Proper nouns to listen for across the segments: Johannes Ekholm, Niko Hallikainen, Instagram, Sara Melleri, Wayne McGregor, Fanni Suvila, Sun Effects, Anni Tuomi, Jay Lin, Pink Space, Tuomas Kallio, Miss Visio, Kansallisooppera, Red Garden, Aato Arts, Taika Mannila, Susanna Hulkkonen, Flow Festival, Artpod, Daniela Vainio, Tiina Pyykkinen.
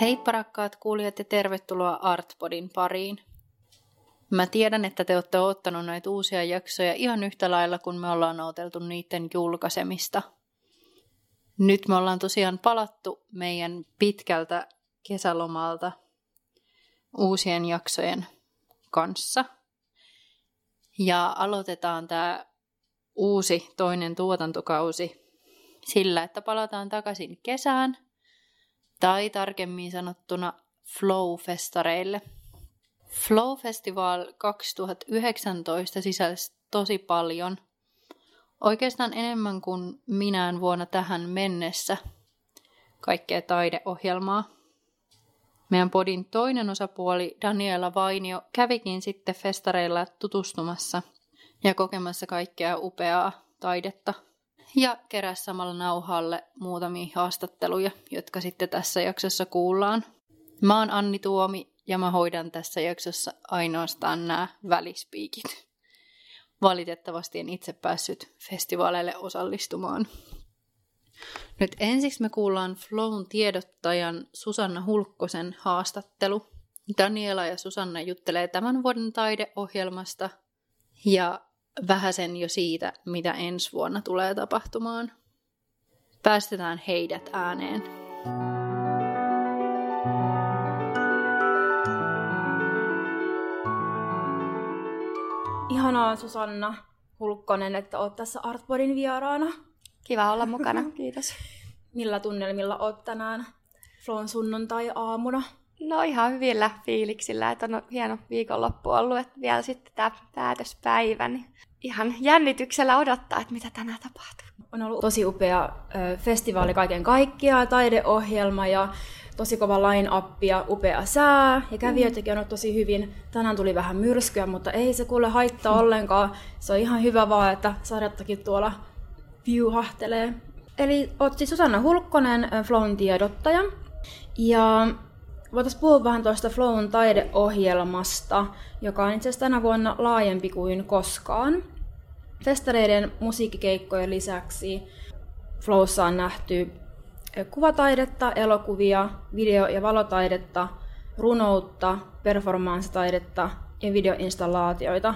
Heippa rakkaat kuulijat ja tervetuloa Artpodin pariin. Mä tiedän, että te olette oottanut näitä uusia jaksoja ihan yhtä lailla, kun me ollaan ooteltu niiden julkaisemista. Nyt me ollaan tosiaan palattu meidän pitkältä kesälomalta uusien jaksojen kanssa. Ja aloitetaan tämä uusi toinen tuotantokausi sillä, että palataan takaisin kesään tai tarkemmin sanottuna Flow-festareille. Flow Festival 2019 sisälsi tosi paljon, oikeastaan enemmän kuin minään vuonna tähän mennessä, kaikkea taideohjelmaa. Meidän podin toinen osapuoli Daniela Vainio kävikin sitten festareilla tutustumassa ja kokemassa kaikkea upeaa taidetta ja keräsi samalla nauhalle muutamia haastatteluja, jotka sitten tässä jaksossa kuullaan. Mä oon Anni Tuomi ja mä hoidan tässä jaksossa ainoastaan nämä välispiikit. Valitettavasti en itse päässyt festivaaleille osallistumaan. Nyt ensiksi me kuullaan Flown tiedottajan Susanna Hulkkosen haastattelu. Daniela ja Susanna juttelee tämän vuoden taideohjelmasta ja vähäsen jo siitä, mitä ensi vuonna tulee tapahtumaan. Päästetään heidät ääneen. Ihanaa Susanna Hulkkonen, että oot tässä Artpodin vieraana. Kiva olla mukana, kiitos. Millä tunnelmilla oot tänään Flown sunnuntai-aamuna? No ihan hyvillä fiiliksillä, että on hieno viikonloppu ollut, että vielä sitten tämä päätöspäivä, niin ihan jännityksellä odottaa, että mitä tänään tapahtuu. On ollut tosi upea festivaali kaiken kaikkiaan, taideohjelma ja tosi kova line-up ja upea sää ja kävijöitäkin on ollut tosi hyvin. Tänään tuli vähän myrskyä, mutta ei se kuule haittaa ollenkaan. Se on ihan hyvä vaan, että sadettakin tuolla viuhahtelee. Eli oot siis Susanna Hulkkonen, Flown tiedottaja. Ja voitaisiin puhua vähän tuosta Flown taideohjelmasta, joka on itse asiassa tänä vuonna laajempi kuin koskaan. Festareiden musiikkikeikkojen lisäksi Flowssa on nähty kuvataidetta, elokuvia, video- ja valotaidetta, runoutta, performanssitaidetta ja videoinstallaatioita.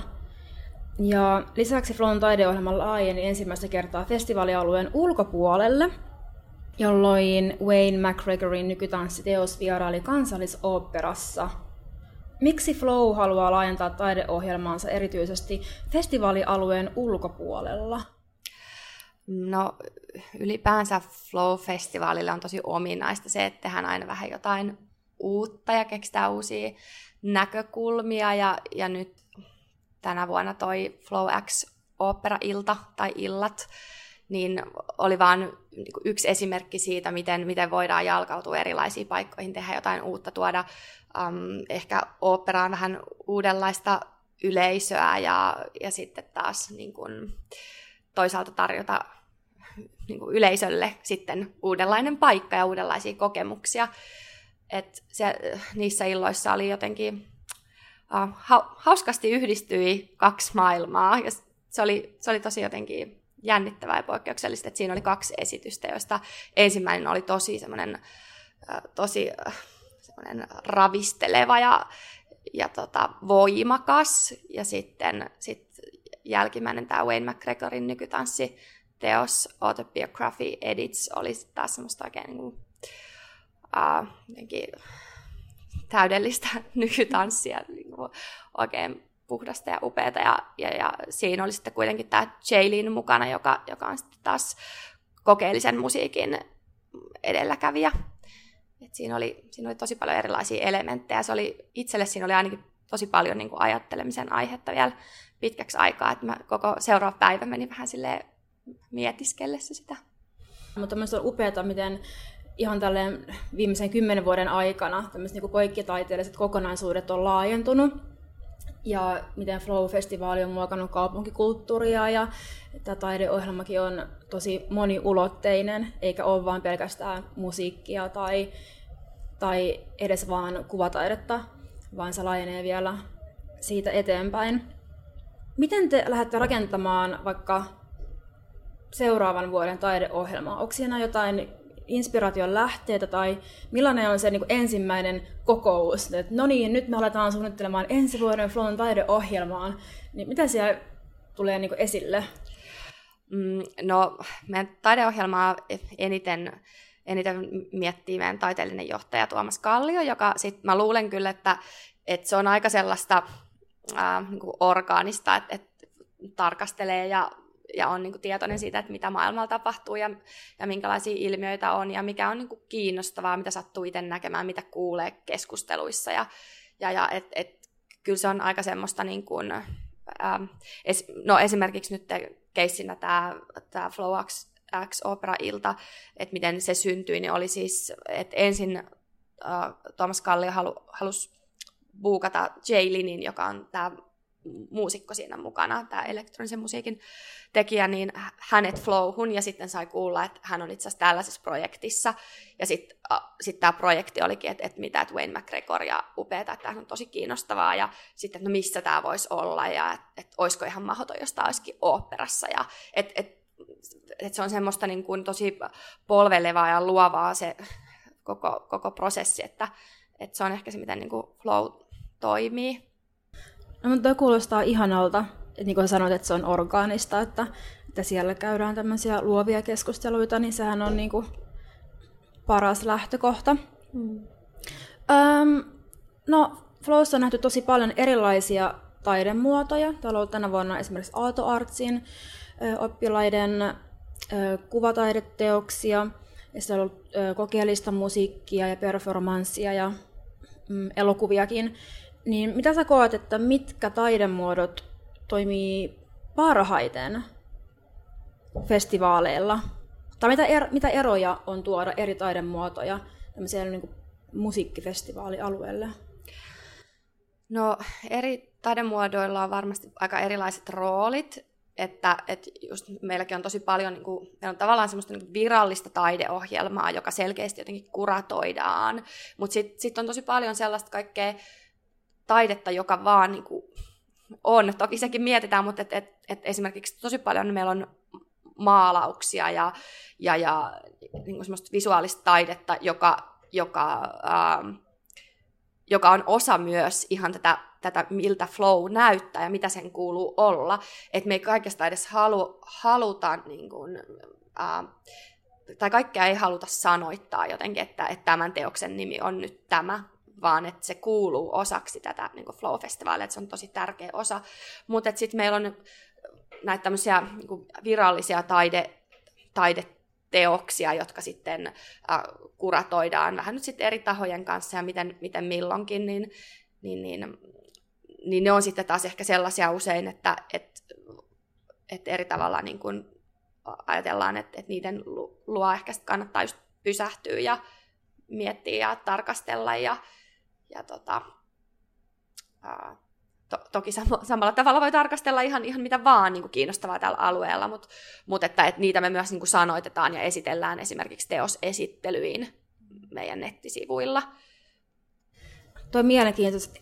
Ja lisäksi Flown taideohjelma laajeni ensimmäistä kertaa festivaalialueen ulkopuolelle, jolloin Wayne McGregorin nykytanssiteos vieraili Kansallisoopperassa. Miksi Flow haluaa laajentaa taideohjelmaansa erityisesti festivaalialueen ulkopuolella? No ylipäänsä Flow-festivaalille on tosi ominaista se, että tehdään aina vähän jotain uutta ja keksitään uusia näkökulmia. Ja nyt tänä vuonna toi Flow X -oopperailta tai illat niin oli vaan yksi esimerkki siitä, miten voidaan jalkautua erilaisiin paikkoihin, tehdä jotain uutta, tuoda ehkä oopperaan vähän uudenlaista yleisöä ja sitten taas niin kun toisaalta tarjota niin kun yleisölle sitten uudenlainen paikka ja uudenlaisia kokemuksia. Et se, niissä illoissa oli jotenkin hauskasti yhdistyi kaksi maailmaa ja se oli tosi jotenkin jännittävää ja poikkeuksellista, että siinä oli kaksi esitystä, joista ensimmäinen oli tosi semmoinen ravisteleva ja voimakas, ja sitten jälkimmäinen tämä Wayne McGregorin nykytanssiteos Autobiography Edits oli taas semmoista oikein niin kuin täydellistä nykytanssia, niin kuin oikein puhdasta ja upeata, ja siinä oli sitten kuitenkin tämä Jay Lin mukana, joka on sitten taas kokeellisen musiikin edelläkävijä. Et siinä oli tosi paljon erilaisia elementtejä. Se oli, itselle siinä oli ainakin tosi paljon niin kuin ajattelemisen aihetta vielä pitkäksi aikaa, että koko seuraava päivä meni vähän silleen mietiskellessä sitä. Mutta myös on upeata, miten ihan tälleen viimeisen 10 vuoden aikana tämmöiset niin kuin poikkitaiteelliset kokonaisuudet on laajentunut. Ja miten Flow-festivaali on muokannut kaupunkikulttuuria ja tämä taideohjelmakin on tosi moniulotteinen, eikä ole vain pelkästään musiikkia tai edes vaan kuvataidetta, vaan se laajenee vielä siitä eteenpäin. Miten te lähdette rakentamaan vaikka seuraavan vuoden taideohjelmaa? Onko siinä jotain inspiraation lähteitä tai millainen on se niin kuin ensimmäinen kokous, että no niin, nyt me aletaan suunnittelemaan ensi vuoden Flown taideohjelmaan, niin mitä siellä tulee niin kuin esille? No, meidän taideohjelmaa eniten miettii meidän taiteellinen johtaja Tuomas Kallio, joka sitten mä luulen kyllä, että se on aika sellaista niin kuin orgaanista, että tarkastelee ja on niin kuin tietoinen siitä, että mitä maailmalla tapahtuu ja minkälaisia ilmiöitä on ja mikä on niin kuin kiinnostavaa, mitä sattuu itse näkemään, mitä kuulee keskusteluissa. Ja kyllä se on aika semmoista, niin kuin, esimerkiksi nyt keissinä tämä Flow X Opera-ilta, että miten se syntyi, niin oli siis, että ensin Tuomas Kallio halusi buukata Jay Linin, joka on tämä muusikko siinä mukana, tämä elektronisen musiikin tekijä, niin hänet Flowhun, ja sitten sai kuulla, että hän on itse asiassa tällaisessa projektissa, ja sitten tämä projekti olikin, että mitä, että Wayne McGregor ja upeeta, että tämä on tosi kiinnostavaa, ja sitten, että no missä tämä voisi olla, ja että olisiko ihan mahdoton, jos tämä olisikin oopperassa, ja että se on semmoista niin kuin tosi polvelevaa ja luovaa se koko prosessi, että se on ehkä se, miten niin kuin Flow toimii. No, mutta toi kuulostaa ihanalta, että niin kuin sanoit, että se on orgaanista, että siellä käydään tämmöisiä luovia keskusteluita, niin sehän on niin kuin paras lähtökohta. Mm. No, Flowssa on nähty tosi paljon erilaisia taidemuotoja. Täällä on ollut tänä vuonna esimerkiksi Aato Artsin oppilaiden kuvataideteoksia, ja siellä on ollut kokeellista musiikkia ja performanssia ja elokuviakin. Niin mitä sä koet, että mitkä taidemuodot toimii parhaiten festivaaleilla? Tai mitä eroja on tuoda eri taidemuotoja tämmöiselle niin kuin musiikkifestivaalialueelle? No, eri taidemuodoilla on varmasti aika erilaiset roolit. Että just meilläkin on tosi paljon, niin kuin, meillä on tavallaan semmoista niin kuin virallista taideohjelmaa, joka selkeästi jotenkin kuratoidaan. Mutta sit on tosi paljon sellaista kaikkea taidetta, joka vaan niin kuin on. Toki sekin mietitään, mutta et esimerkiksi tosi paljon meillä on maalauksia ja niin kuin semmoista visuaalista taidetta, joka on osa myös ihan tätä, miltä Flow näyttää ja mitä sen kuuluu olla. Että me ei kaikesta edes haluta, niin kuin, tai kaikkea ei haluta sanoittaa jotenkin, että tämän teoksen nimi on nyt tämä, vaan että se kuuluu osaksi tätä niin kuin Flow-festivaalia, että se on tosi tärkeä osa. Mutta sitten meillä on näitä tämmöisiä niin kuin virallisia taideteoksia, jotka sitten kuratoidaan vähän nyt sitten eri tahojen kanssa ja miten milloinkin, niin ne on sitten taas ehkä sellaisia usein, että eri tavalla niin kuin ajatellaan, että niiden luo ehkä kannattaa just pysähtyä ja miettiä ja tarkastella toki samalla tavalla voi tarkastella ihan mitä vaan niin kuin kiinnostavaa tällä alueella, mutta että niitä me myös niin kuin sanoitetaan ja esitellään esimerkiksi teosesittelyin meidän nettisivuilla. Tuo on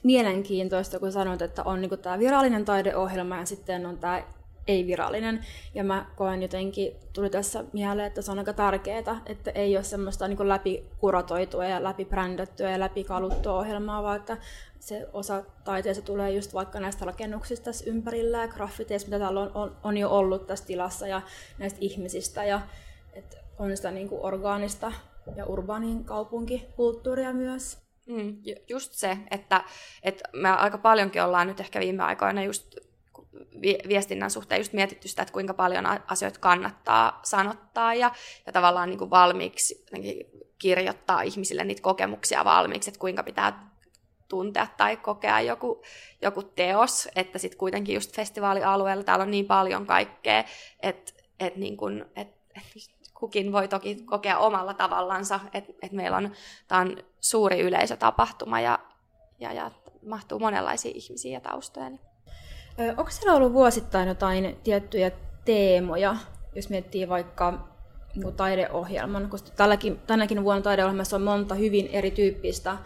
mielenkiintoista, kun sanoit, että on niin kuin tämä virallinen taideohjelma ja sitten on tämä ei-virallinen. Ja mä koen jotenkin, tuli tässä mieleen, että se on aika tärkeää, että ei ole semmoista niin kuin läpikuratoitua ja läpibrändättyä ja läpikaluttua ohjelmaa, vaan että se osa taiteesta tulee just vaikka näistä rakennuksista tässä ympärillä ja graffiteista, mitä täällä on jo ollut tässä tilassa ja näistä ihmisistä. Ja että on sitä niin kuin orgaanista ja urbaanin kaupunkikulttuuria myös. Just se, että me aika paljonkin ollaan nyt ehkä viime aikoina just viestinnän suhteen just mietitty sitä, että kuinka paljon asioita kannattaa sanottaa ja tavallaan niin kuin valmiiksi kirjoittaa ihmisille niitä kokemuksia valmiiksi, että kuinka pitää tuntea tai kokea joku teos, että sitten kuitenkin just festivaalialueella täällä on niin paljon kaikkea, että niin kuin, kukin voi toki kokea omalla tavallansa, että meillä on, tämä on suuri yleisötapahtuma ja mahtuu monenlaisia ihmisiä ja taustoja. Niin. Onko siellä ollut vuosittain jotain tiettyjä teemoja, jos miettii vaikka niin taideohjelman? Koska tänäkin vuonna taideohjelmassa on monta hyvin erityyppistä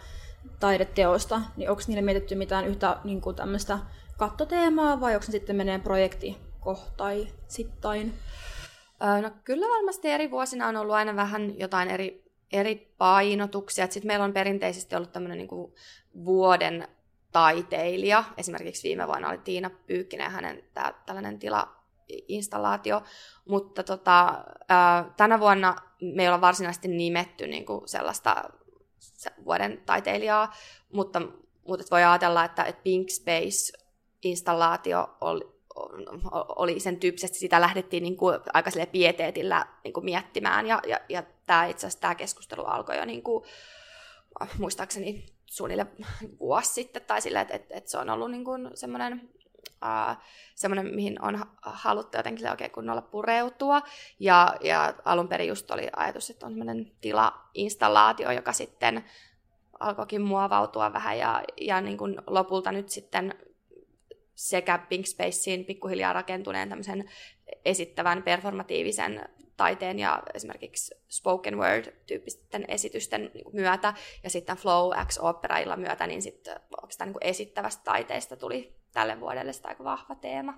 taideteosta, niin onko niille mietitty mitään yhtä niin kuin tämmöistä kattoteemaa vai onko ne sitten menee projektikohtaisittain? No kyllä varmasti eri vuosina on ollut aina vähän jotain eri painotuksia. Sitten meillä on perinteisesti ollut tämmöinen niinku vuoden taiteilija. Esimerkiksi viime vuonna oli Tiina Pyykkinen ja hänen tällainen installaatio, mutta tänä vuonna me ei olla varsinaisesti nimetty niinku sellaista vuoden taiteilijaa, mutta voi ajatella, että Pink Space installaatio oli sen tyyppisesti, sitä lähdettiin niinku aika sille pieteetillä niinku miettimään, ja tämä itse asiassa tämä keskustelu alkoi jo niinku, muistaakseni suunnilleen vuosi sitten, tai sille, että se on ollut niinku semmoinen, mihin on haluttu jotenkin oikein kunnolla pureutua, ja alun perin just oli ajatus, että on semmoinen tilainstallaatio, joka sitten alkoikin muovautua vähän, ja niin kuin lopulta nyt sitten sekä Pink Spacein pikkuhiljaa rakentuneen tämmöisen esittävän performatiivisen taiteen ja esimerkiksi spoken word-tyyppisten esitysten myötä, ja sitten Flow X Operailla myötä, niin sitten oikeastaan niin kuin esittävästä taiteesta tuli tälle vuodelle sitä aika vahva teema.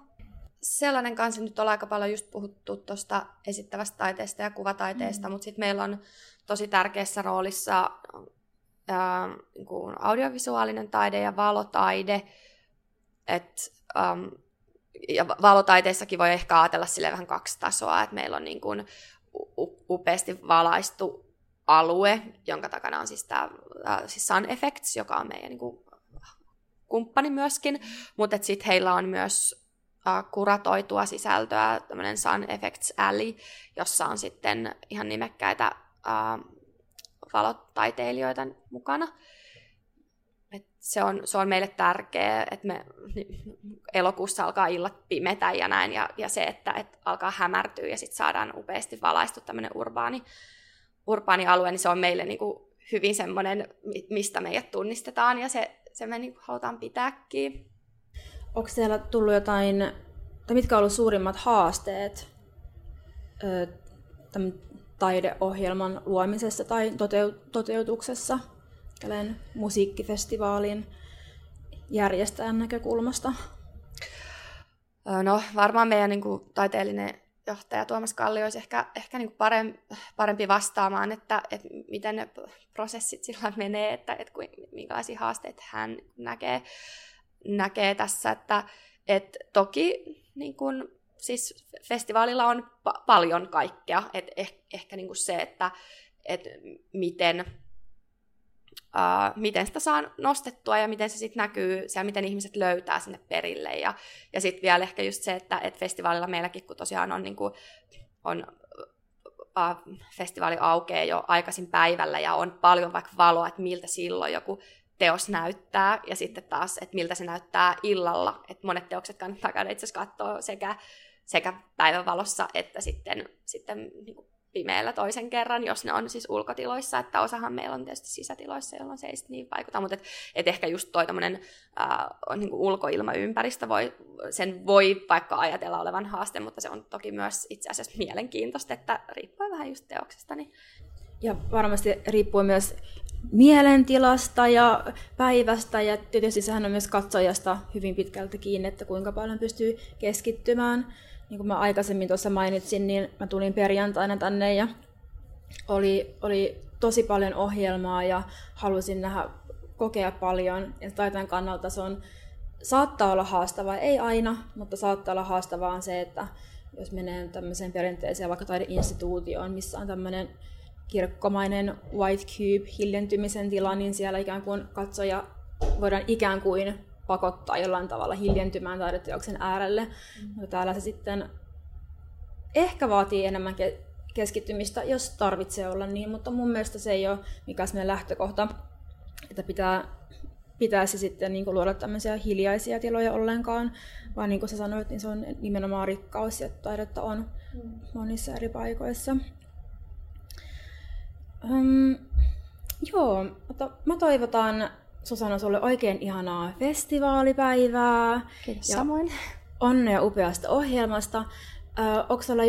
Sellainen kanssa nyt on aika paljon just puhuttu tuosta esittävästä taiteesta ja kuvataiteesta, mutta sitten meillä on tosi tärkeässä roolissa niin kuin audiovisuaalinen taide ja valotaide. Ja valotaiteessakin voi ehkä ajatella silleen vähän kaksi tasoa, että meillä on niin kuin upeasti valaistu alue, jonka takana on siis tämä Sun Effects, joka on meidän niin kuin kumppani myöskin, mutta sitten heillä on myös kuratoitua sisältöä, tämmöinen Sun Effects Alley, jossa on sitten ihan nimekkäitä valotaiteilijoita mukana. Se on meille tärkeää, että me elokuussa alkaa illat pimetä ja näin, ja se, että alkaa hämärtyä ja sitten saadaan upeasti valaistu tämmöinen urbaani alue, niin se on meille niin kuin hyvin semmoinen, mistä meidät tunnistetaan, ja se me niin kuin halutaan pitääkin. Onko siellä tullut jotain, tai mitkä on ollut suurimmat haasteet tämän taideohjelman luomisessa tai toteutuksessa? Kelen musiikkifestivaalin järjestäjän näkökulmasta? No varmaan meidän niin kuin taiteellinen johtaja Tuomas Kallio olisi ehkä niin kuin parempi vastaamaan, että miten ne prosessit sillä menee, että minkälaisia haasteita hän näkee tässä. Että toki niin kuin, siis festivaalilla on paljon kaikkea. Että ehkä niin kuin se, että miten sitä saa nostettua ja miten se sitten näkyy siellä, miten ihmiset löytää sinne perille. Ja sitten vielä ehkä just se, että festivaalilla meilläkin, kun tosiaan on, niin kuin, festivaali aukeaa jo aikaisin päivällä ja on paljon vaikka valoa, että miltä silloin joku teos näyttää ja sitten taas, että miltä se näyttää illalla. Että monet teokset kannattaa käydä itse asiassa katsoa sekä päivänvalossa että sitten niin kuin pimeällä toisen kerran, jos ne on siis ulkotiloissa, että osahan meillä on tietysti sisätiloissa, jolloin se ei sitten niin vaikuta, mutta et ehkä just toi tämmöinen niin kuin ulkoilmaympäristö, voi vaikka ajatella olevan haaste, mutta se on toki myös itse asiassa mielenkiintoista, että riippuu vähän just teoksesta. Niin. Ja varmasti riippuu myös mielentilasta ja päivästä, ja tietysti sehän on myös katsojasta hyvin pitkältä kiinni, että kuinka paljon pystyy keskittymään. Niin kuin mä aikaisemmin tuossa mainitsin, niin mä tulin perjantaina tänne ja oli tosi paljon ohjelmaa ja halusin kokea paljon. Ja taiteen kannalta se saattaa olla haastavaa, ei aina, mutta saattaa olla haastavaa on se, että jos menee tämmöiseen perinteiseen vaikka taideinstituutioon, missä on tämmöinen kirkkomainen white cube, hiljentymisen tila, niin siellä ikään kuin katsoja voidaan ikään kuin pakottaa jollain tavalla hiljentymään taideteoksen äärelle. No, täällä se sitten ehkä vaatii enemmän keskittymistä, jos tarvitsee olla niin, mutta mun mielestä se ei ole mikään sellainen lähtökohta, että pitäisi sitten niin kuin luoda tämmöisiä hiljaisia tiloja ollenkaan, vaan niin kuin sä sanoit, niin se on nimenomaan rikkaus ja taidetta on monissa eri paikoissa. Mutta mä toivotan Susanna sulle oikein ihanaa festivaalipäivää. Kiitos samoin. Onnea upeasta ohjelmasta. Onko sulla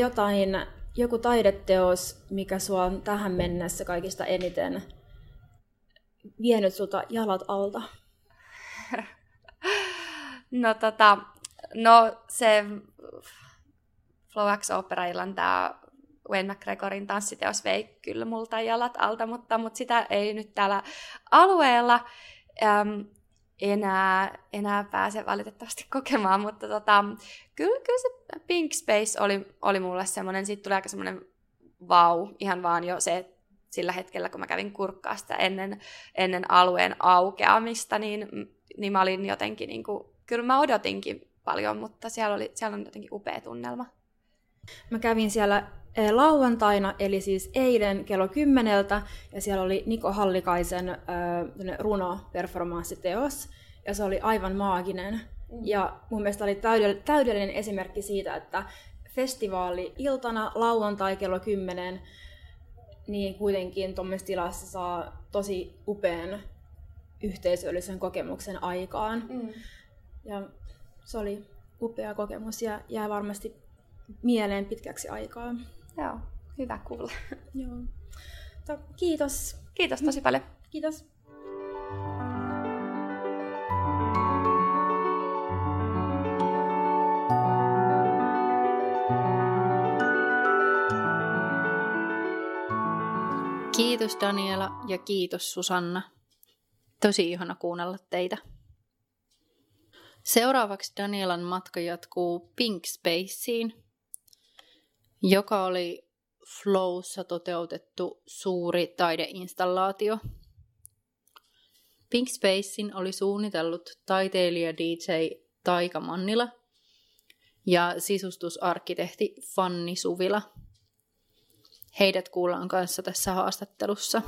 joku taideteos, mikä sua on tähän mennessä kaikista eniten vienyt sulta jalat alta? No se Flow X Operaillan tämä Wayne McGregorin tanssiteos vei kyllä multa jalat alta, mutta sitä ei nyt täällä alueella enää pääse valitettavasti kokemaan, mutta kyllä se Pink Space oli mulle semmoinen, siitä tuli aika semmoinen vau, ihan vaan jo se, sillä hetkellä kun mä kävin kurkkaa sitä ennen alueen aukeamista, niin mä olin jotenkin, niin kuin, kyllä mä odotinkin paljon, mutta siellä on jotenkin upea tunnelma. Mä kävin siellä lauantaina, eli siis eilen kello 10, ja siellä oli Niko Hallikaisen runo-performanssiteos, ja se oli aivan maaginen. Ja mun mielestä oli täydellinen esimerkki siitä, että festivaali-iltana lauantai kello 10, niin kuitenkin tuommoisessa tilassa saa tosi upean yhteisöllisen kokemuksen aikaan. Mm. Ja se oli upea kokemus ja jää varmasti mieleen pitkäksi aikaa. Joo, hyvä kuulla. Joo. Kiitos. Kiitos tosi paljon. Kiitos. Kiitos Daniela ja kiitos Susanna. Tosi ihana kuunnella teitä. Seuraavaksi Danielan matka jatkuu Pink Spaceen, joka oli Flowssa toteutettu suuri taideinstallaatio. Pink Spacen oli suunnitellut taiteilija DJ Taika Mannila ja sisustusarkkitehti Fanni Suvila. Heidät kuullaan kanssa tässä haastattelussa.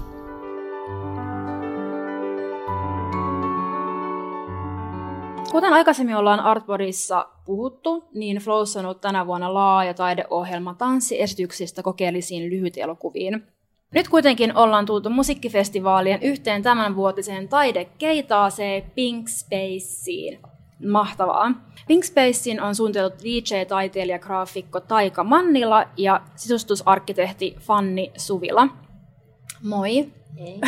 Kuten aikaisemmin ollaan Artpodissa puhuttu, niin Flowssa on ollut tänä vuonna laaja taideohjelma tanssiesityksistä kokeellisiin lyhytelokuviin. Nyt kuitenkin ollaan tultu musiikkifestivaalien yhteen tämänvuotiseen taidekeitaaseen Pink Spaceen. Mahtavaa. Pink Spaceen on suunniteltu DJ-taiteilija graafikko Taika Mannila ja sisustusarkkitehti Fanni Suvila. Moi. Hei,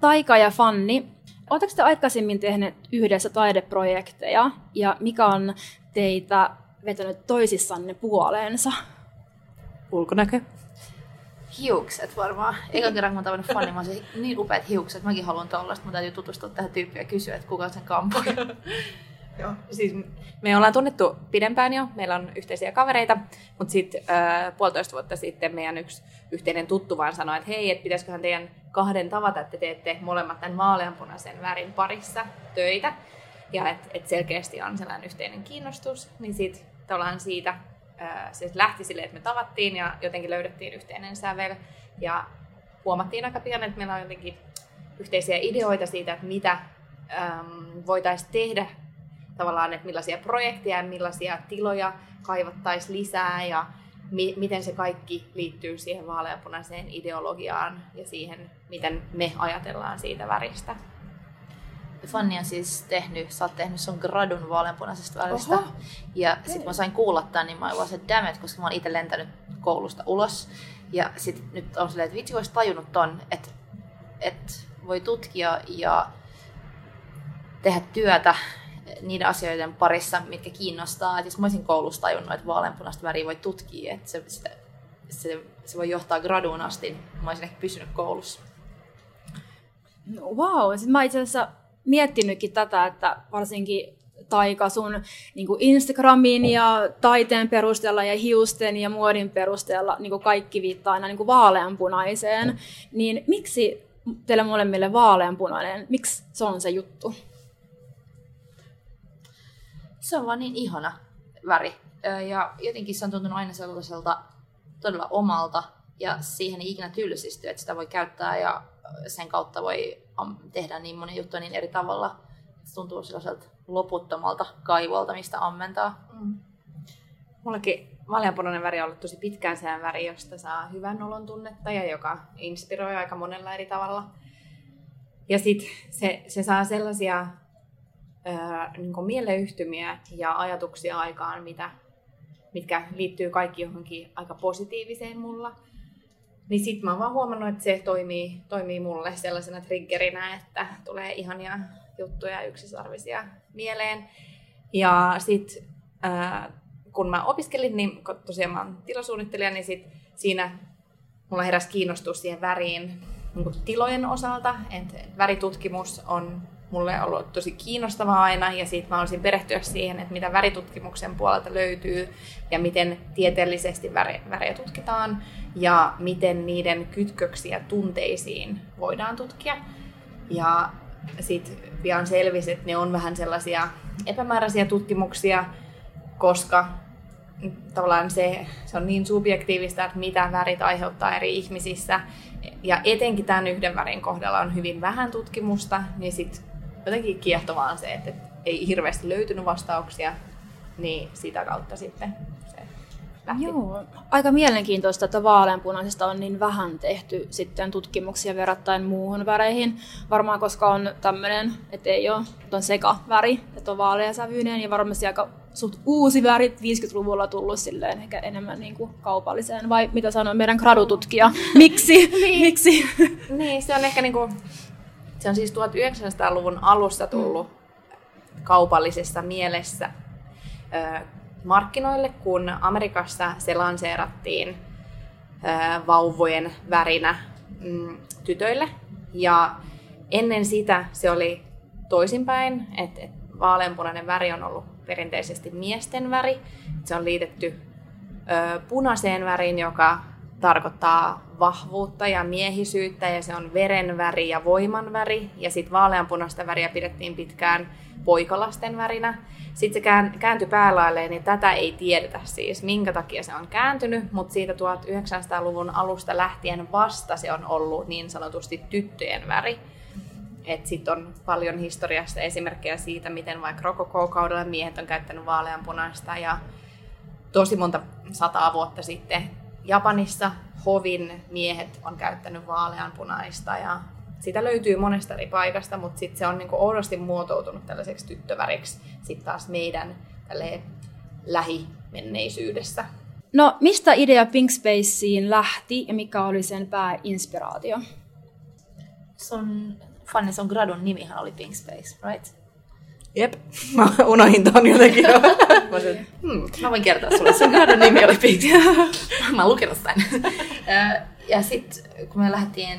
Taika ja Fanni, oletteko te aikaisemmin tehneet yhdessä taideprojekteja ja mikä on teitä vetänyt toisissanne puoleensa? Ulkonäkö? Hiukset varmaan. Eikä kerran kun mä tavannut Fanni, mä olisin niin upeat hiukset, mäkin haluan tollaista. Mun täytyy tutustua tähän tyyppiin ja kysyä, että kuka on sen kampoja. Joo, siis me ollaan tunnettu pidempään jo, meillä on yhteisiä kavereita, mutta sitten 1,5 vuotta sitten meidän yksi yhteinen tuttu vaan sanoi, että hei, että pitäisiköhän teidän kahden tavata, että teette molemmat tämän vaaleanpunaisen värin parissa töitä. Ja että et selkeästi on sellainen yhteinen kiinnostus, niin sitten ollaan siitä. Se lähti silleen, että me tavattiin ja jotenkin löydettiin yhteinen sävel ja huomattiin aika pian, että meillä on jotenkin yhteisiä ideoita siitä, että mitä voitaisiin tehdä tavallaan, että millaisia projekteja ja millaisia tiloja kaivattaisiin lisää ja miten se kaikki liittyy siihen vaaleanpunaiseen ideologiaan ja siihen, miten me ajatellaan siitä väristä. Fanni on siis tehnyt, sä oot tehnyt sun gradun vaaleanpunaisesta väristä. Oho. Ja sit mä sain kuulla tämän, niin mä olin vaan se damn it, koska mä oon itse lentänyt koulusta ulos. Ja sit nyt on silleen, että vitsi, kun ois tajunnut ton, että et voi tutkia ja tehdä työtä niiden asioiden parissa, mitkä kiinnostaa. Et jos mä olisin koulussa tajunnut, että vaaleanpunaista väriä voi tutkia, että se voi johtaa graduun asti, niin mä olisin ehkä pysynyt koulussa. No, wow, sit mä itse asiassa miettinytkin tätä, että varsinkin Taika sun niin kuin Instagramin ja taiteen perusteella ja hiusten ja muodin perusteella niin kuin kaikki viittaa aina niin kuin vaaleanpunaiseen. Niin miksi teille molemmille vaaleanpunainen? Miksi se on se juttu? Se on vaan niin ihana väri. Ja jotenkin se on tuntunut aina sellaiselta todella omalta ja siihen ei ikinä tylsistyä, että sitä voi käyttää ja sen kautta voi tehdään niin monen juttu niin eri tavalla. Se tuntuu sellaiselta loputtomalta kaivolta, mistä ammentaa. Mm. Mullakin vaaleanpunainen väri on ollut tosi pitkään sen väri, josta saa hyvän olon tunnetta ja joka inspiroi aika monella eri tavalla. Ja sitten se saa sellaisia niin mieleyhtymiä ja ajatuksia aikaan, mitkä liittyy kaikki johonkin aika positiiviseen mulla. Niin sit mä oon vaan huomannut, että se toimii mulle sellaisena triggerinä, että tulee ihania juttuja, yksisarvisia mieleen. Ja sit kun mä opiskelin, niin tosiaan mä oon tilasuunnittelija, niin sit siinä mulla heräsi kiinnostus siihen väriin tilojen osalta. Et väritutkimus on mulle ollut tosi kiinnostavaa aina, ja siitä mä olisin perehtyä siihen, että mitä väritutkimuksen puolelta löytyy ja miten tieteellisesti väriä tutkitaan ja miten niiden kytköksiä tunteisiin voidaan tutkia. Ja sitten pian selvisi, että ne on vähän sellaisia epämääräisiä tutkimuksia, koska tavallaan se on niin subjektiivista, että mitä värit aiheuttaa eri ihmisissä. Ja etenkin tämän yhden värin kohdalla on hyvin vähän tutkimusta, niin sitten jotenkin kiehtovaa on se, että ei hirveästi löytynyt vastauksia, niin sitä kautta sitten se lähti. Joo, aika mielenkiintoista, että vaaleanpunaisesta on niin vähän tehty sitten tutkimuksia verrattain muuhun väreihin. Varmaan koska on tämmöinen, että ei ole, että on sekaväri, että on vaaleasävyinen ja varmasti aika suht uusi väri 50-luvulla tullut silleen ehkä enemmän niin kuin kaupalliseen, vai mitä sanoo meidän gradututkija? Miksi? Miksi? Niin, se on ehkä niin kuin, se on siis 1900-luvun alussa tullut kaupallisessa mielessä markkinoille, kun Amerikassa se lanseerattiin vauvojen värinä tytöille. Ja ennen sitä se oli toisinpäin, että vaaleanpunainen väri on ollut perinteisesti miesten väri. Se on liitetty punaiseen väriin, joka tarkoittaa vahvuutta ja miehisyyttä, ja se on veren väri ja voiman väri. Ja sitten vaaleanpunaista väriä pidettiin pitkään poikalasten värinä. Sitten se kääntyi päälailleen, niin tätä ei tiedetä siis, minkä takia se on kääntynyt, mutta siitä 1900-luvun alusta lähtien vasta se on ollut niin sanotusti tyttöjen väri. Sitten on paljon historiassa esimerkkejä siitä, miten vaikka rokokokaudella miehet on käyttänyt vaaleanpunaista, ja tosi monta sataa vuotta sitten Japanissa hovin miehet on käyttänyt vaaleanpunaista, ja sitä löytyy monesta eri paikasta, mutta sitten se on niinku oudosti muotoutunut tällaiseksi tyttöväriksi sitten taas meidän lähimenneisyydessä. No, mistä idea Pink Spaceen lähti ja mikä oli sen pääinspiraatio? Fanni, sun gradun nimihan oli Pink Space, right? Jep, mä unohin ton jotenkin. Mä voin kertoa sulle, sun gradun nimi oli Pink Space. Mä oon lukenut sen. Ja sit kun me lähdettiin,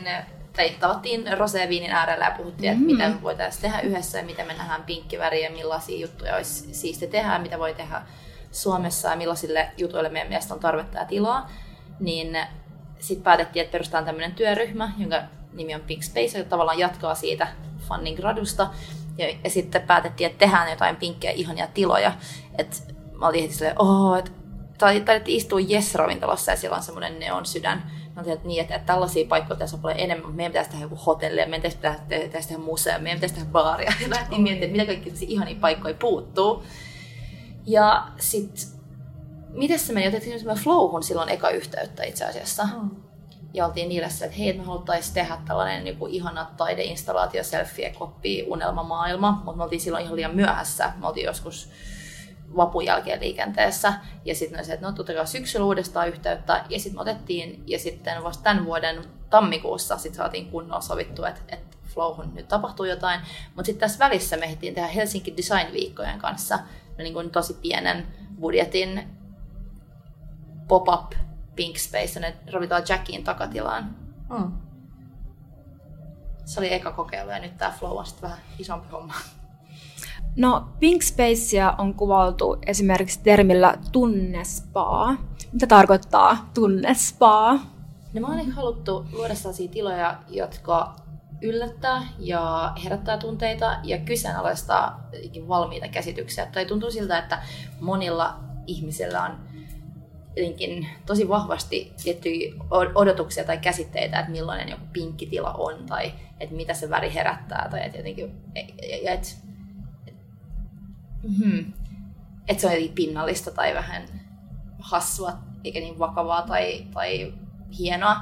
tai tavattiin roseviinin äärellä ja puhuttiin, että mitä me voitaisiin tehdä yhdessä, mitä me nähdään pinkkiväriä, millaisia juttuja olisi siistiä tehdä, mitä voi tehdä Suomessa ja millaisille jutuille meidän mielestä on tarvetta ja tilaa, niin sit päätettiin, että perustetaan tämmönen työryhmä, jonka nimi on Pink Space, joka tavallaan jatkaa siitä Fannin gradusta. Ja sitten päätettiin, että tehdään jotain pinkkejä, ihania tiloja. Et mä olin heti silleen, taidettiin istua Yes-ravintolassa ja siellä on semmoinen neon sydän. Mä olin, että, niin, että tällaisia paikkoja tässä on paljon enemmän. Meidän pitäisi tehdä joku hotelli, meidän pitäisi tehdä museo, meidän pitäisi tehdä baaria. Ja lähtiin miettimään, mitä kaikki ihania paikkoja puuttuu. Ja sitten, miten se meni? Otettiin semmoinen flowhun silloin eka yhteyttä itse asiassa. Ja oltiin niille se, että hei, me haluttaisiin tehdä tällainen joku ihana taideinstallaatio, selfie, koppi, unelmamaailma. Mutta me oltiin silloin ihan liian myöhässä. Me oltiin joskus vapun jälkeen liikenteessä. Ja sitten se, että no totta kai syksyllä uudestaan yhteyttä. Ja sitten me otettiin. Ja sitten vasta tämän vuoden tammikuussa sit saatiin kunnolla sovittua, että flowhun nyt tapahtuu jotain. Mutta sitten tässä välissä me ehdittiin tehdä Helsinki Design-viikkojen kanssa. No niin kuin tosi pienen budjetin pop-up Pink Space, ne ravitaan Jackin takatilaan. Se oli eka kokeilu ja nyt tää flow on sitten vähän isompi homma. No, Pink Spacea on kuvailtu esimerkiksi termillä tunnespaa. Mitä tarkoittaa tunnespaa? No, mä oon haluttu luoda sellaisia tiloja, jotka yllättää ja herättää tunteita ja kyseenalaistaa valmiita käsityksiä. Tai tuntuu siltä, että monilla ihmisillä on jotenkin tosi vahvasti tiettyjä odotuksia tai käsitteitä, että millainen joku pinkkitila on tai että mitä se väri herättää tai että jotenkin että se on jotenkin pinnallista tai vähän hassua eikä niin vakavaa tai hienoa,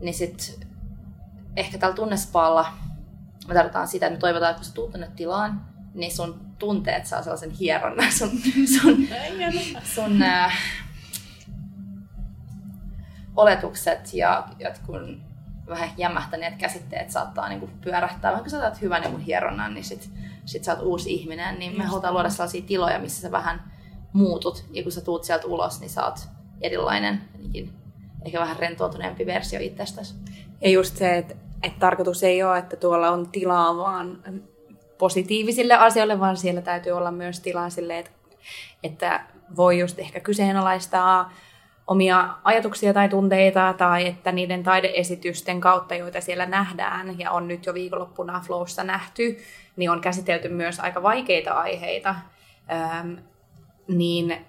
niin sitten ehkä tällä tunnespaalla me tarvitaan sitä, että me toivotaan, että kun sä tuut tänne tilaan, niin sun tunteet saa sellaisen hieronnan, sun oletukset ja jotkun vähän jämähtäneet käsitteet saattaa niinku pyörähtää. Vaikka sä otat hyvän hieronnan, niin sit sä oot uusi ihminen. Niin me halutaan luoda sellaisia tiloja, missä sä vähän muutut, ja kun sä tuut sieltä ulos, niin sä oot erilainen, ehkä vähän rentoutuneempi versio itsestäsi. Ja just se, että tarkoitus ei ole, että tuolla on tilaa vaan positiivisille asioille, vaan siellä täytyy olla myös tilaa sille, että voi just ehkä kyseenalaistaa omia ajatuksia tai tunteita, tai että niiden taideesitysten kautta, joita siellä nähdään, ja on nyt jo viikonloppuna Flowssa nähty, niin on käsitelty myös aika vaikeita aiheita. Niin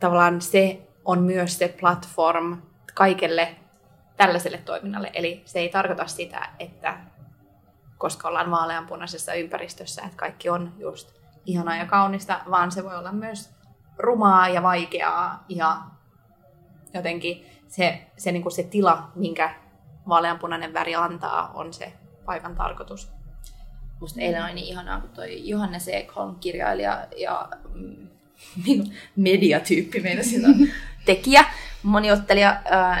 tavallaan se on myös se platform kaikelle tällaiselle toiminnalle. Eli se ei tarkoita sitä, että koska ollaan vaaleanpunaisessa ympäristössä, että kaikki on just ihanaa ja kaunista, vaan se voi olla myös rumaa ja vaikeaa ja jotenkin se, niin kuin se tila, minkä vaaleanpunainen väri antaa, on se paikan tarkoitus. Musta eilen oli niin ihanaa, kun toi Johannes Ekholm, kirjailija ja mediatyyppi meillä siinä on tekijä, moniottelija,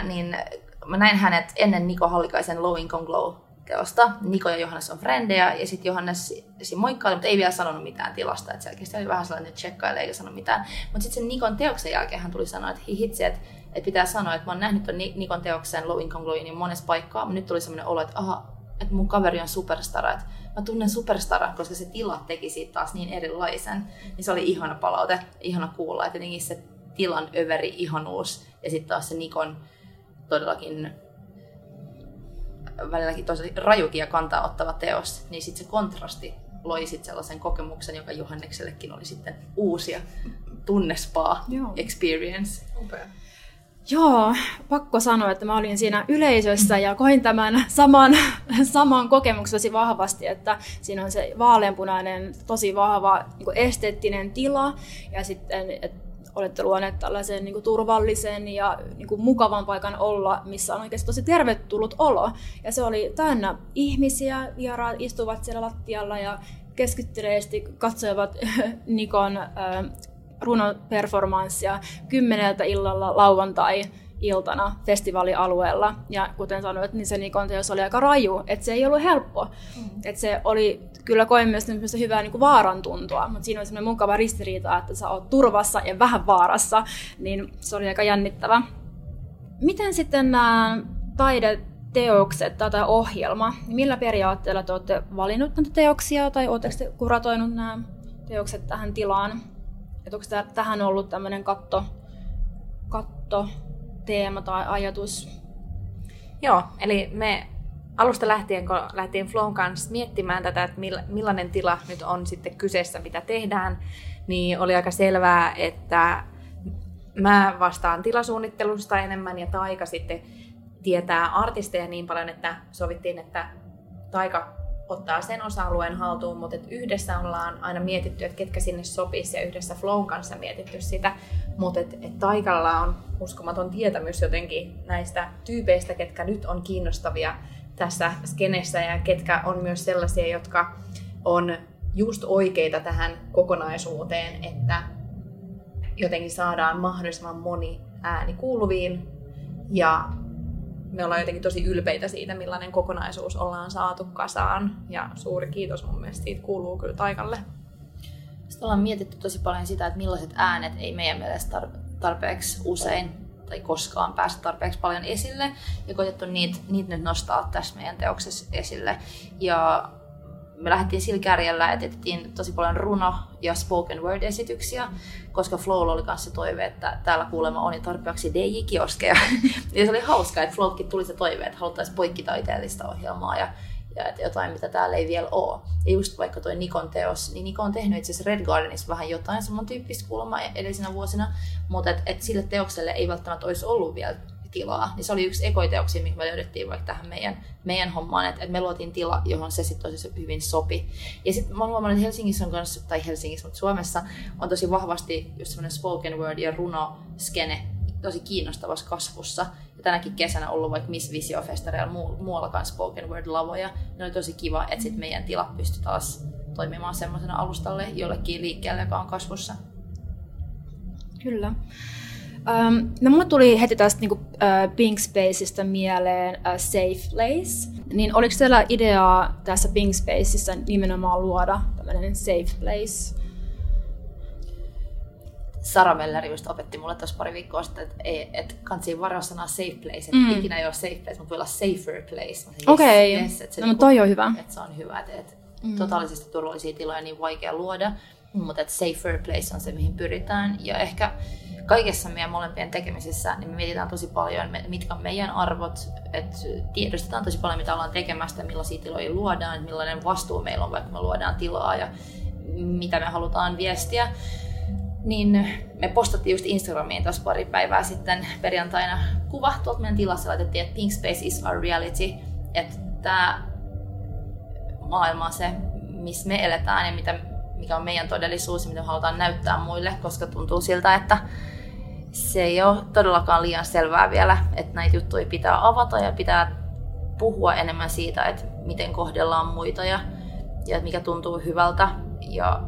niin mä näin hänet ennen Niko Hallikaisen Low Income Glow-teosta. Niko ja Johannes on frendejä, ja sitten Johannes moikkaili, mutta ei vielä sanonut mitään tilasta. Et selkeästi oli vähän sellainen, että tsekkailla eikä sano mitään. Mutta sitten sen Nikon teoksen jälkeen hän tuli sanoa, että hitsi, että pitää sanoa, että mä oon nähnyt ton Nikon teoksen Low Income Glow niin monessa paikkaa, mutta nyt tuli sellainen olo, että aha, että mun kaveri on superstara, että mä tunnen superstaran, koska se tila teki siitä taas niin erilaisen. Niin se oli ihana palaute, ihana kuulla, että tietenkin se tilan överi ihanuus ja sitten taas se Nikon todellakin välilläkin tosi rajukin ja kantaa ottava teos, niin sitten se kontrasti loi sitten sellaisen kokemuksen, joka Johanneksellekin oli sitten uusia tunnespaa experience. Upea. Joo, pakko sanoa, että mä olin siinä yleisössä ja koin tämän saman kokemuksesi vahvasti, että siinä on se vaaleanpunainen, tosi vahva niin kuin esteettinen tila ja sitten olette luoneet tällaisen niin kuin turvallisen ja niin kuin mukavan paikan olla, missä on oikeasti tosi tervetullut olo. Ja se oli täynnä ihmisiä, vieraat istuvat siellä lattialla ja keskittyneesti katsoivat Nikon runoperformanssia 10 illalla lauantai-iltana festivaalialueella. Ja kuten sanoit, niin se Nikon teos oli aika raju, että se ei ollut helppo. Mm-hmm. Että se oli, kyllä koin myös hyvää niin kuin vaaran tuntua, mutta siinä oli semmoinen mukava ristiriita, että sä oot turvassa ja vähän vaarassa, niin se oli aika jännittävä. Miten sitten nämä taideteokset tai ohjelma, millä periaatteella te olette valinnut näitä teoksia tai ootteko te kuratoinut nämä teokset tähän tilaan? Että onko tähän ollut tämmöinen kattoteema tai ajatus? Joo, eli me alusta lähtien, kun lähtiin Flown kanssa miettimään tätä, että millainen tila nyt on sitten kyseessä, mitä tehdään, niin oli aika selvää, että mä vastaan tilasuunnittelusta enemmän ja Taika sitten tietää artisteja niin paljon, että sovittiin, että Taika ottaa sen osa-alueen haltuun, mutta yhdessä ollaan aina mietitty, että ketkä sinne sopisi ja yhdessä Flown kanssa mietitty sitä, mutta Taikalla on uskomaton tietämys jotenkin näistä tyypeistä, ketkä nyt on kiinnostavia tässä skenessä ja ketkä on myös sellaisia, jotka on just oikeita tähän kokonaisuuteen, että jotenkin saadaan mahdollisimman moni ääni kuuluviin ja me ollaan jotenkin tosi ylpeitä siitä, millainen kokonaisuus ollaan saatu kasaan. Ja suuri kiitos mun mielestä siitä kuuluu kyllä Taikalle. Sitten ollaan mietitty tosi paljon sitä, että millaiset äänet ei meidän mielestä tarpeeksi usein tai koskaan pääse tarpeeksi paljon esille. Ja koitettu niitä nyt nostaa tässä meidän teoksessa esille. Ja me lähdettiin sillä kärjellä, että etettiin tosi paljon runo- ja spoken word-esityksiä, koska Flowlla oli kanssa toive, että täällä kuulemma on tarpeeksi DJ-kioskeja. Ja se oli hauskaa, että Flowkin tuli se toive, että haluttaisiin poikkitaiteellista ohjelmaa ja jotain, mitä täällä ei vielä ole. Ja just vaikka toi Nikon teos, niin Niko on tehnyt itse asiassa Red Gardenissa vähän jotain saman tyyppistä kuulemma edellisenä vuosina, mutta et sille teokselle ei välttämättä olisi ollut vielä tilaa. Niin se oli yksi ekoiteoksia, mihin me löydettiin vaikka tähän meidän hommaan, että me luotiin tila, johon se sitten tosi hyvin sopi. Ja sitten mä huomannut, että Helsingissä on kanssa, tai Helsingissä, mutta Suomessa on tosi vahvasti just semmoinen spoken word ja runoskene tosi kiinnostavassa kasvussa. Ja tänäkin kesänä ollut vaikka Miss Visio Festareilla muuallakaan spoken word lavoja. Ne oli tosi kiva, että sitten meidän tila pystyi taas toimimaan semmoisena alustalle jollekin liikkeelle, joka on kasvussa. Kyllä. No mulle tuli heti tästä niinku Pink Spaceista mieleen Safe Place. Niin oliko teillä ideaa tässä Pink Spaceissa nimenomaan luoda tämmöinen Safe Place? Sara Melleri just opetti mulle tuossa pari viikkoa sitten, että kansi varoa sanaa safe place, että ikinä ei ole safe place, mutta voi olla safer place. Okei, okay. No niin, toi on hyvä. Että se on hyvä, että totaalisesti turvallisia tiloja niin vaikea luoda, mutta että safer place on se, mihin pyritään. Ja ehkä kaikessa meidän molempien tekemisissä niin me mietitään tosi paljon, mitkä on meidän arvot, että tiedostetaan tosi paljon, mitä ollaan tekemästä, millaisia tiloja luodaan, millainen vastuu meillä on, vaikka me luodaan tilaa ja mitä me halutaan viestiä. Niin me postattiin just Instagramiin tuossa pari päivää sitten perjantaina kuva tuolta meidän tilassa, laitettiin, että Pink Space is our reality, että tämä maailma on se, missä me eletään ja mikä on meidän todellisuus ja mitä me halutaan näyttää muille, koska tuntuu siltä, että se ei ole todellakaan liian selvää vielä, että näitä juttuja pitää avata ja pitää puhua enemmän siitä, että miten kohdellaan muita ja mikä tuntuu hyvältä. Ja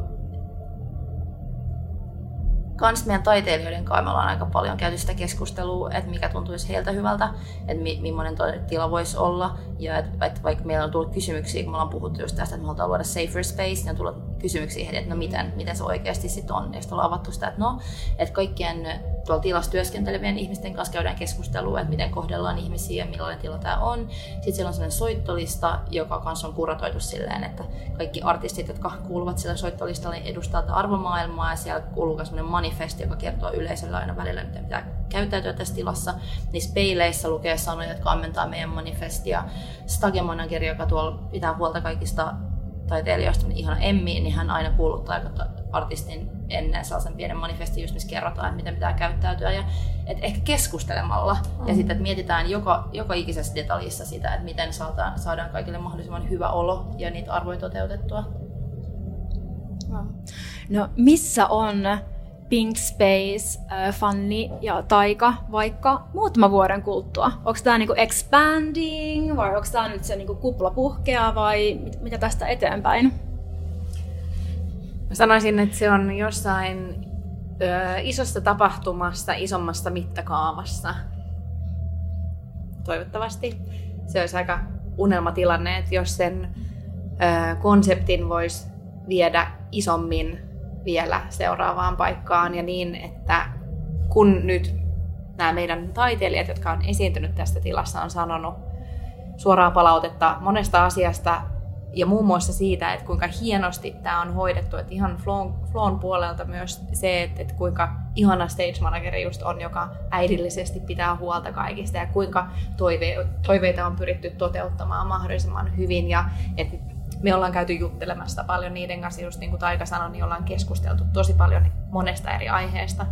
kans meidän taiteilijoiden kanssa me ollaan aika paljon käyty sitä keskustelua, että mikä tuntuisi heiltä hyvältä, että millainen tila voisi olla. Ja että vaikka meillä on tullut kysymyksiä, kun me ollaan puhuttu just tästä, että me halutaan luoda safer space, niin on tullut kysymyksiä heille, että no miten se oikeasti sitten on. Ja sitten ollaan avattu sitä, että no, että kaikkien tuolla tilassa työskentelevien ihmisten kanssa käydään keskustelua, että miten kohdellaan ihmisiä ja millainen tila tämä on. Sitten siellä on sellainen soittolista, joka kanssa on kuratoitu silleen, että kaikki artistit, jotka kuuluvat sillä soittolistalla, edustaa tätä arvomaailmaa ja siellä kuuluu myös sellainen manifest, joka kertoo yleisölle aina välillä, miten pitää käyttäytyä tässä tilassa. Niissä peileissä lukee sanoja, jotka ammentaa meidän manifestia. Stage-manageri, joka tuolla pitää huolta kaikista taiteilijoista, niin ihana Emmi, niin hän aina kuuluttaa artistin ennen sellaisen pienen manifestin, just missä kerrotaan, että miten pitää käyttäytyä. Ja, että ehkä keskustelemalla ja sitten, että mietitään joka ikisessä detaljissa sitä, että miten saadaan kaikille mahdollisimman hyvä olo ja niitä arvoja toteutettua. No missä on Pink Space, Fanni ja Taika vaikka muutama vuoden kuluttua? Onko tämä niinku expanding vai onko tämä nyt se niinku kupla puhkea vai mitä tästä eteenpäin? Mä sanoisin, että se on jossain isosta tapahtumasta, isommasta mittakaavassa. Toivottavasti. Se olisi aika unelmatilanne, että jos sen konseptin voisi viedä isommin vielä seuraavaan paikkaan ja niin, että kun nyt nämä meidän taiteilijat, jotka on esiintynyt tästä tilassa, on sanonut suoraa palautetta monesta asiasta ja muun muassa siitä, että kuinka hienosti tämä on hoidettu, että ihan Flown puolelta myös se, että kuinka ihana stage manageri just on, joka äidillisesti pitää huolta kaikista ja kuinka toiveita on pyritty toteuttamaan mahdollisimman hyvin ja että me ollaan käyty juttelemassa paljon niiden kanssa, just niin kuin Taika sanoi, niin ollaan keskusteltu tosi paljon monesta eri aiheesta.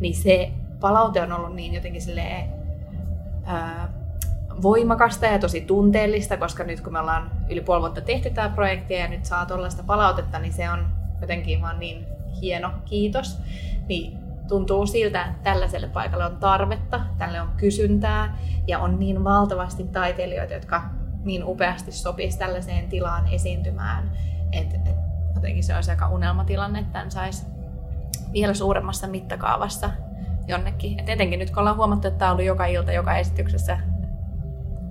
Niin se palaute on ollut niin jotenkin silleen, voimakasta ja tosi tunteellista, koska nyt kun me ollaan yli puoli vuotta tehty tämä projekti ja nyt saa tuollaista palautetta, niin se on jotenkin vaan niin hieno kiitos. Niin tuntuu siltä, että tällaiselle paikalle on tarvetta, tälle on kysyntää ja on niin valtavasti taiteilijoita, jotka niin upeasti sopisi tällaiseen tilaan esiintymään, että jotenkin se olisi aika unelmatilanne, että tämän saisi vielä suuremmassa mittakaavassa jonnekin. Et etenkin nyt kun ollaan huomattu, että tämä on ollut joka ilta, joka esityksessä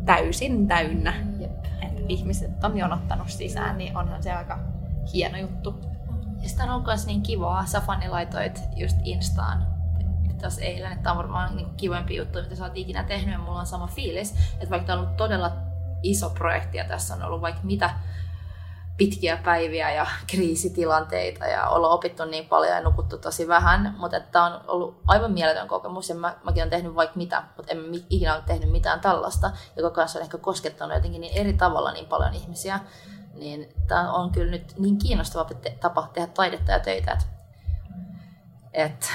täysin täynnä, että ihmiset on jonottanut sisään, niin onhan se aika hieno juttu. Ja sitä on ollut myös niin kivaa. Sä, Fanni, laitoit just Instaan tuossa eilen, että tämä on varmaan niin kivempi juttu, mitä sä oot ikinä tehnyt, ja mulla on sama fiilis, että vaikka tämä on ollut todella iso projekti ja tässä on ollut vaikka mitä pitkiä päiviä ja kriisitilanteita ja ollaan opittu niin paljon ja nukuttu tosi vähän, mutta tämä on ollut aivan mieletön kokemus ja mäkin olen tehnyt vaikka mitä, mutta en ikinä ole tehnyt mitään tällaista, joka kanssa on ehkä koskettanut jotenkin niin eri tavalla niin paljon ihmisiä, niin tämä on kyllä nyt niin kiinnostava tapa tehdä taidetta ja töitä, että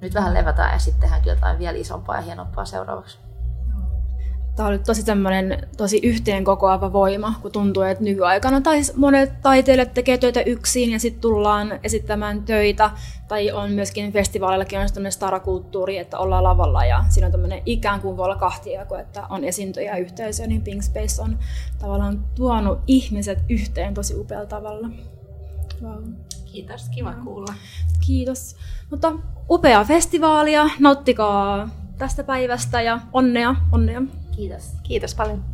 nyt vähän levätään ja sitten tehdään kyllä jotain vielä isompaa ja hienompaa seuraavaksi. Tämä on tosi tämmöinen tosi yhteenkokoava voima, kun tuntuu, että nykyaikana tai monet taiteilijat tekee töitä yksin ja sitten tullaan esittämään töitä. Tai on myöskin festivaalillakin on tämmöinen starakulttuuri, että ollaan lavalla ja siinä on tämmöinen ikään kuin voi olla kahtiajako, että on esiintyjä ja yhteisöä, niin Pink Space on tavallaan tuonut ihmiset yhteen tosi upealla tavalla. Wow. Kiitos, kiva kuulla. Kiitos. Mutta upeaa festivaalia, nauttikaa tästä päivästä ja onnea, onnea. Kiitos. Kiitos paljon.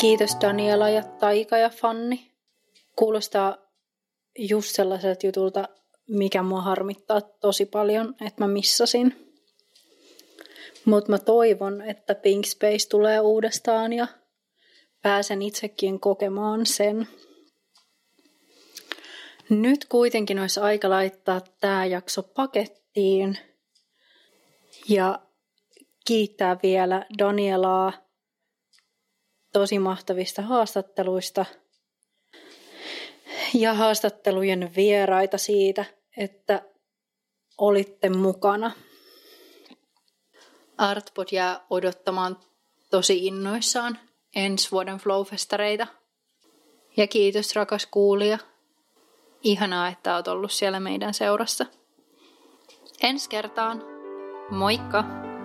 Kiitos Daniela ja Taika ja Fanni. Kuulostaa just sellaiselta jutulta, mikä mua harmittaa tosi paljon, että mä missasin. Mutta mä toivon, että Pink Space tulee uudestaan ja pääsen itsekin kokemaan sen. Nyt kuitenkin olisi aika laittaa tämä jakso pakettiin ja kiittää vielä Danielaa tosi mahtavista haastatteluista ja haastattelujen vieraita siitä, että olitte mukana. Artpod jää odottamaan tosi innoissaan ensi vuoden Flow-festareita. Ja kiitos rakas kuulija. Ihanaa, että oot ollut siellä meidän seurassa. Ensi kertaan. Moikka!